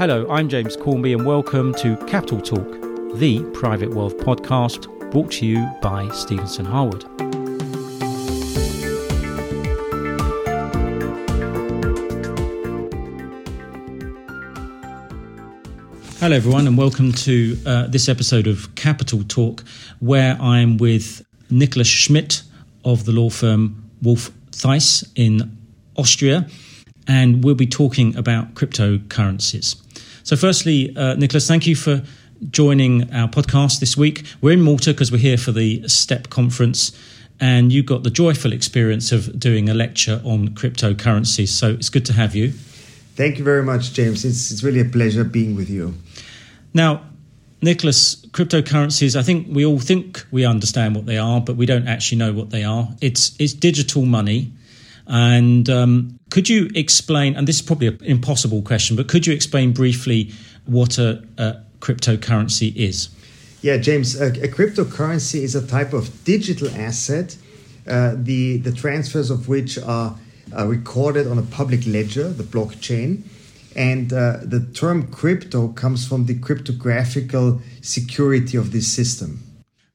Hello, I'm James Cornby and welcome to Capital Talk, the private wealth podcast brought to you by Stevenson Harwood. Hello everyone and welcome to this episode of Capital Talk, where I'm with Nicholas Schmidt of the law firm Wolf Theiss in Austria, and we'll be talking about cryptocurrencies. So firstly, Nicholas, thank you for joining our podcast this week. We're in Malta because we're here for the STEP conference, and you got the joyful experience of doing a lecture on cryptocurrencies. So it's good to have you. Thank you very much, James. It's really a pleasure being with you. Now, Nicholas, cryptocurrencies, I think we all think we understand what they are, but we don't actually know what they are. It's digital money. And could you explain, and this is probably an impossible question, but could you explain briefly what a cryptocurrency is? Yeah, James, a cryptocurrency is a type of digital asset, the transfers of which are recorded on a public ledger, the blockchain. And the term crypto comes from the cryptographical security of this system.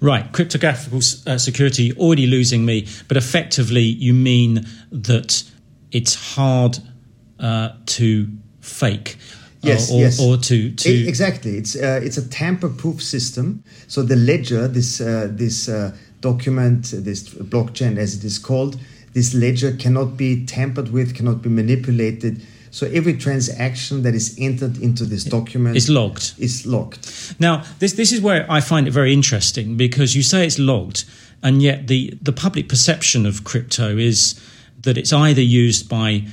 Right, cryptographic security, already losing me, but effectively you mean that it's hard to fake. Yes, yes. Or to... Exactly, it's a tamper-proof system. So the ledger, this document, this blockchain as it is called, this ledger cannot be tampered with, cannot be manipulated. So every transaction that is entered into this document is logged. Now, this is where I find it very interesting, because you say it's logged, and yet the public perception of crypto is that it's either used by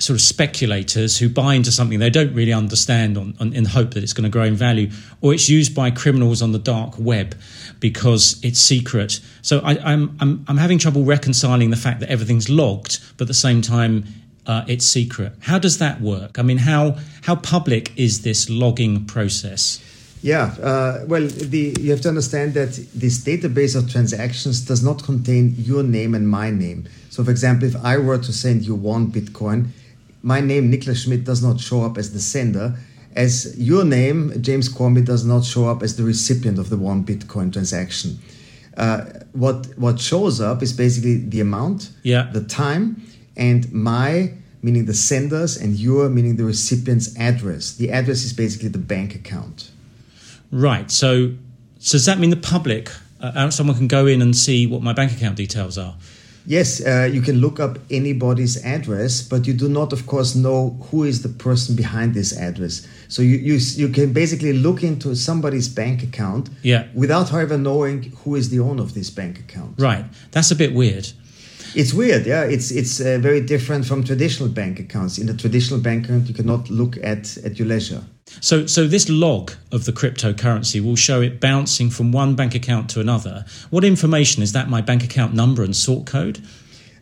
sort of speculators who buy into something they don't really understand in the hope that it's going to grow in value, or it's used by criminals on the dark web because it's secret. So I'm having trouble reconciling the fact that everything's logged, but at the same time, it's secret. How does that work? I mean, how public is this logging process? Yeah, you have to understand that this database of transactions does not contain your name and my name. So, for example, if I were to send you 1 Bitcoin, my name, Nicholas Schmidt, does not show up as the sender, as your name, James Cornby, does not show up as the recipient of the 1 Bitcoin transaction. What shows up is basically the amount, the time, and my, meaning the sender's, and your, meaning the recipient's address. The address is basically the bank account. Right. So does that mean the public, someone can go in and see what my bank account details are? Yes, you can look up anybody's address, but you do not, of course, know who is the person behind this address. So you can basically look into somebody's bank account without, however, knowing who is the owner of this bank account. Right. That's a bit weird. It's weird, yeah. It's very different from traditional bank accounts. In a traditional bank account, you cannot look at your leisure. So this log of the cryptocurrency will show it bouncing from one bank account to another. What information is that? My bank account number and sort code?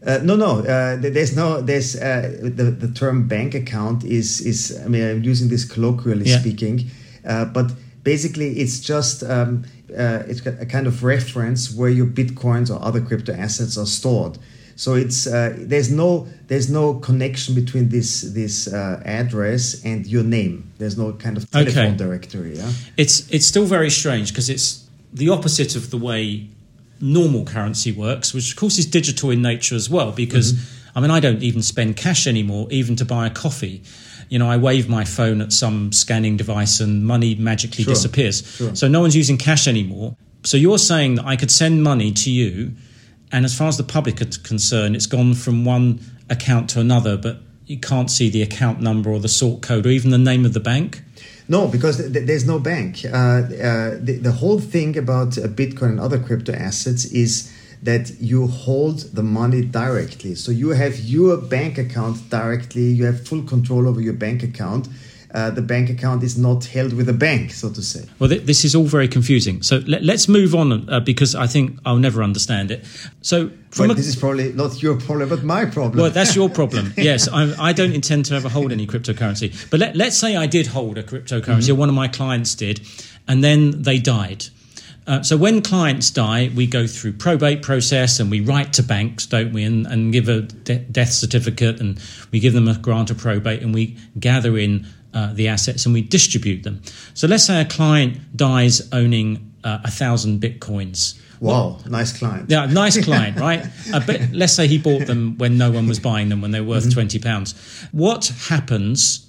No. The term bank account is. I mean, I'm using this colloquially speaking, but basically, it's just. It's a kind of reference where your bitcoins or other crypto assets are stored. So it's there's no connection between this address and your name. There's no kind of telephone directory. Yeah? It's still very strange because it's the opposite of the way normal currency works, which of course is digital in nature as well. Because I mean, I don't even spend cash anymore, even to buy a coffee. You know, I wave my phone at some scanning device and money magically disappears. Sure. So no one's using cash anymore. So you're saying that I could send money to you, and as far as the public is concerned, it's gone from one account to another, but you can't see the account number or the sort code or even the name of the bank? No, because there's no bank. The whole thing about Bitcoin and other crypto assets is that you hold the money directly. So you have your bank account directly. You have full control over your bank account. The bank account is not held with a bank, so to say. Well, this is all very confusing. So let's move on because I think I'll never understand it. So this is probably not your problem, but my problem. Well, that's your problem. Yes, I don't intend to ever hold any cryptocurrency. But let's say I did hold a cryptocurrency, or one of my clients did, and then they died. So when clients die, we go through probate process and we write to banks, don't we, and give a death certificate, and we give them a grant of probate, and we gather in the assets and we distribute them. So let's say a client dies owning 1,000 bitcoins. Wow, well, nice client. Yeah, nice client, right? But let's say he bought them when no one was buying them, when they were worth £20. What happens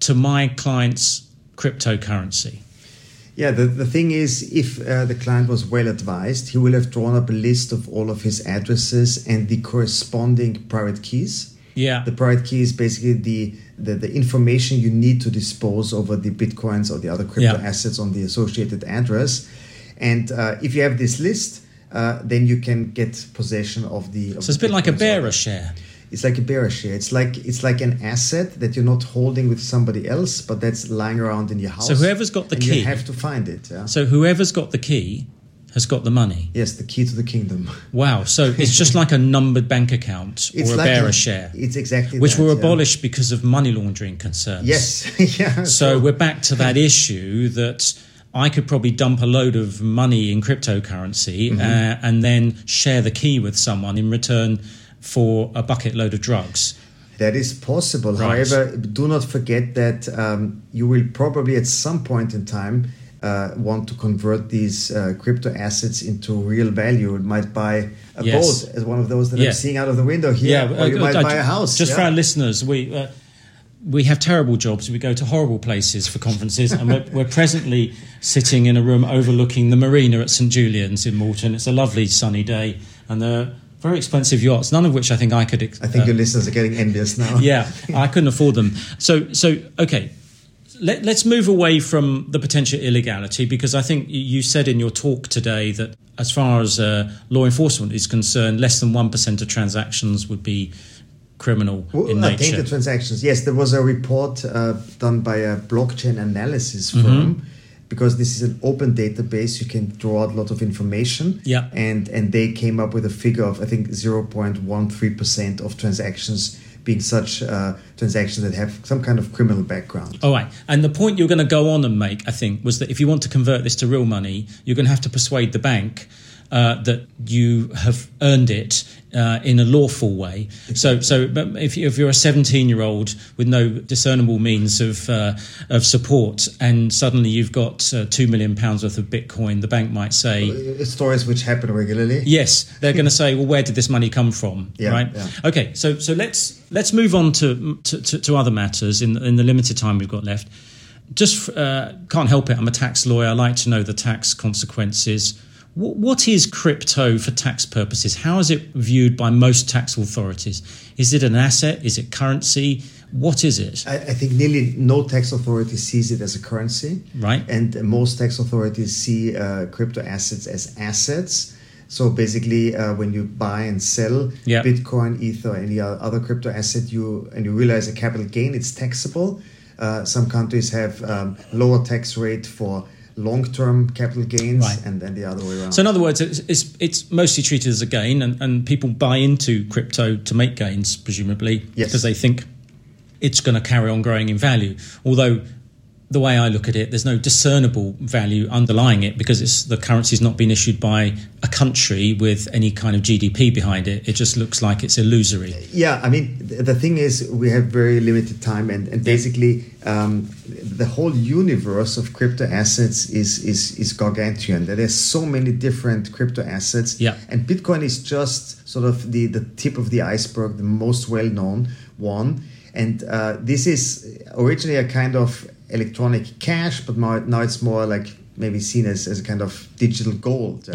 to my client's cryptocurrency? Yeah, the thing is, if the client was well advised, he will have drawn up a list of all of his addresses and the corresponding private keys. Yeah. The private key is basically the information you need to dispose over the bitcoins or the other crypto assets on the associated address. And if you have this list, then you can get possession of the... So it's a bit like a bearer share. It's like a bearer share. It's like an asset that you're not holding with somebody else, but that's lying around in your house. So whoever's got the key... You have to find it. Yeah? So whoever's got the key has got the money. Yes, the key to the kingdom. Wow. So it's just like a numbered bank account or a bearer share. It's exactly that. Which were abolished because of money laundering concerns. Yes. Yeah. So we're back to that issue that... I could probably dump a load of money in cryptocurrency and then share the key with someone in return for a bucket load of drugs. That is possible. Right. However, do not forget that you will probably at some point in time want to convert these crypto assets into real value. It might buy a boat, as one of those that I'm seeing out of the window here, or you might buy a house. Just for our listeners, we have terrible jobs. We go to horrible places for conferences, and we're presently sitting in a room overlooking the marina at St. Julian's in Malton. It's a lovely sunny day, and there are very expensive yachts, none of which I think I could... I think your listeners are getting envious now. Yeah, I couldn't afford them. So okay, let's move away from the potential illegality, because I think you said in your talk today that as far as law enforcement is concerned, less than 1% of transactions would be criminal in nature. I think the transactions, yes, there was a report done by a blockchain analysis firm, because this is an open database, you can draw out a lot of information, and they came up with a figure of, I think, 0.13% of transactions being such transactions that have some kind of criminal background. All right. And the point you're going to go on and make, I think, was that if you want to convert this to real money, you're going to have to persuade the bank that you have earned it in a lawful way. So but if you're a 17-year-old with no discernible means of support, and suddenly you've got £2 million worth of Bitcoin, the bank might say... Stories which happen regularly. Yes, they're going to say, well, where did this money come from? Yeah, right. Yeah. Okay, so let's move on to other matters in the limited time we've got left. Just can't help it. I'm a tax lawyer. I like to know the tax consequences. What is crypto for tax purposes? How is it viewed by most tax authorities? Is it an asset? Is it currency? What is it? I think nearly no tax authority sees it as a currency. Right. And most tax authorities see crypto assets as assets. So basically, when you buy and sell Bitcoin, Ether, any other crypto asset, you realize a capital gain, it's taxable. Some countries have lower tax rate for long-term capital gains, right, and the other way around. So in other words, it's mostly treated as a gain, and people buy into crypto to make gains, presumably, because they think it's going to carry on growing in value. Although the way I look at it, there's no discernible value underlying it, because the currency's not been issued by a country with any kind of GDP behind it. It just looks like it's illusory. Yeah, I mean, the thing is, we have very limited time, and basically the whole universe of crypto assets is gargantuan. There's so many different crypto assets, and Bitcoin is just sort of the tip of the iceberg, the most well-known one. And this is originally a kind of electronic cash, but now it's more like maybe seen as a kind of digital gold.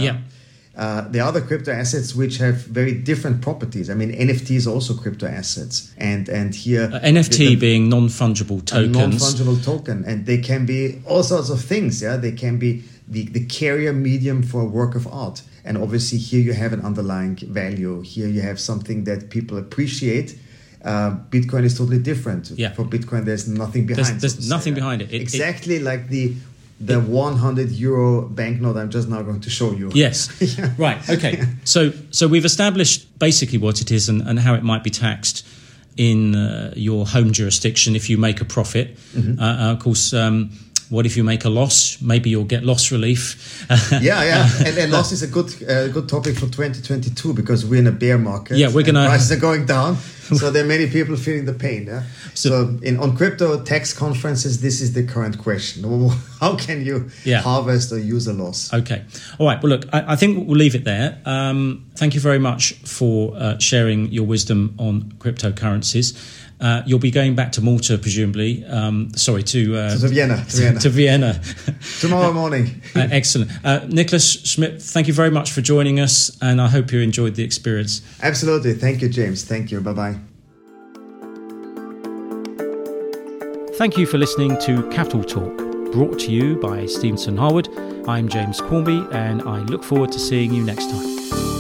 There are other crypto assets which have very different properties. I mean, NFT is also crypto assets, and here NFT being non-fungible tokens. And they can be all sorts of things. Yeah, they can be the carrier medium for a work of art, and obviously here you have an underlying value. Here you have something that people appreciate. Bitcoin is totally different. For Bitcoin, there's nothing behind it. There's nothing behind it. Exactly like the 100 euro banknote I'm just now going to show you. Yes. Right. Okay. So we've established basically what it is and how it might be taxed in your home jurisdiction if you make a profit. Of course... what if you make a loss? Maybe you'll get loss relief. And loss is a good topic for 2022, because we're in a bear market. Prices are going down. So there are many people feeling the pain. Yeah? So on crypto tax conferences, this is the current question. How can you harvest or use a loss? Okay. All right. Well, look, I think we'll leave it there. Thank you very much for sharing your wisdom on cryptocurrencies. You'll be going back to Malta, presumably. To Vienna. To Vienna. Tomorrow morning. Excellent. Nicholas Schmidt, thank you very much for joining us, and I hope you enjoyed the experience. Absolutely. Thank you, James. Thank you. Bye-bye. Thank you for listening to Capital Talk, brought to you by Stevenson Harwood. I'm James Cornby, and I look forward to seeing you next time.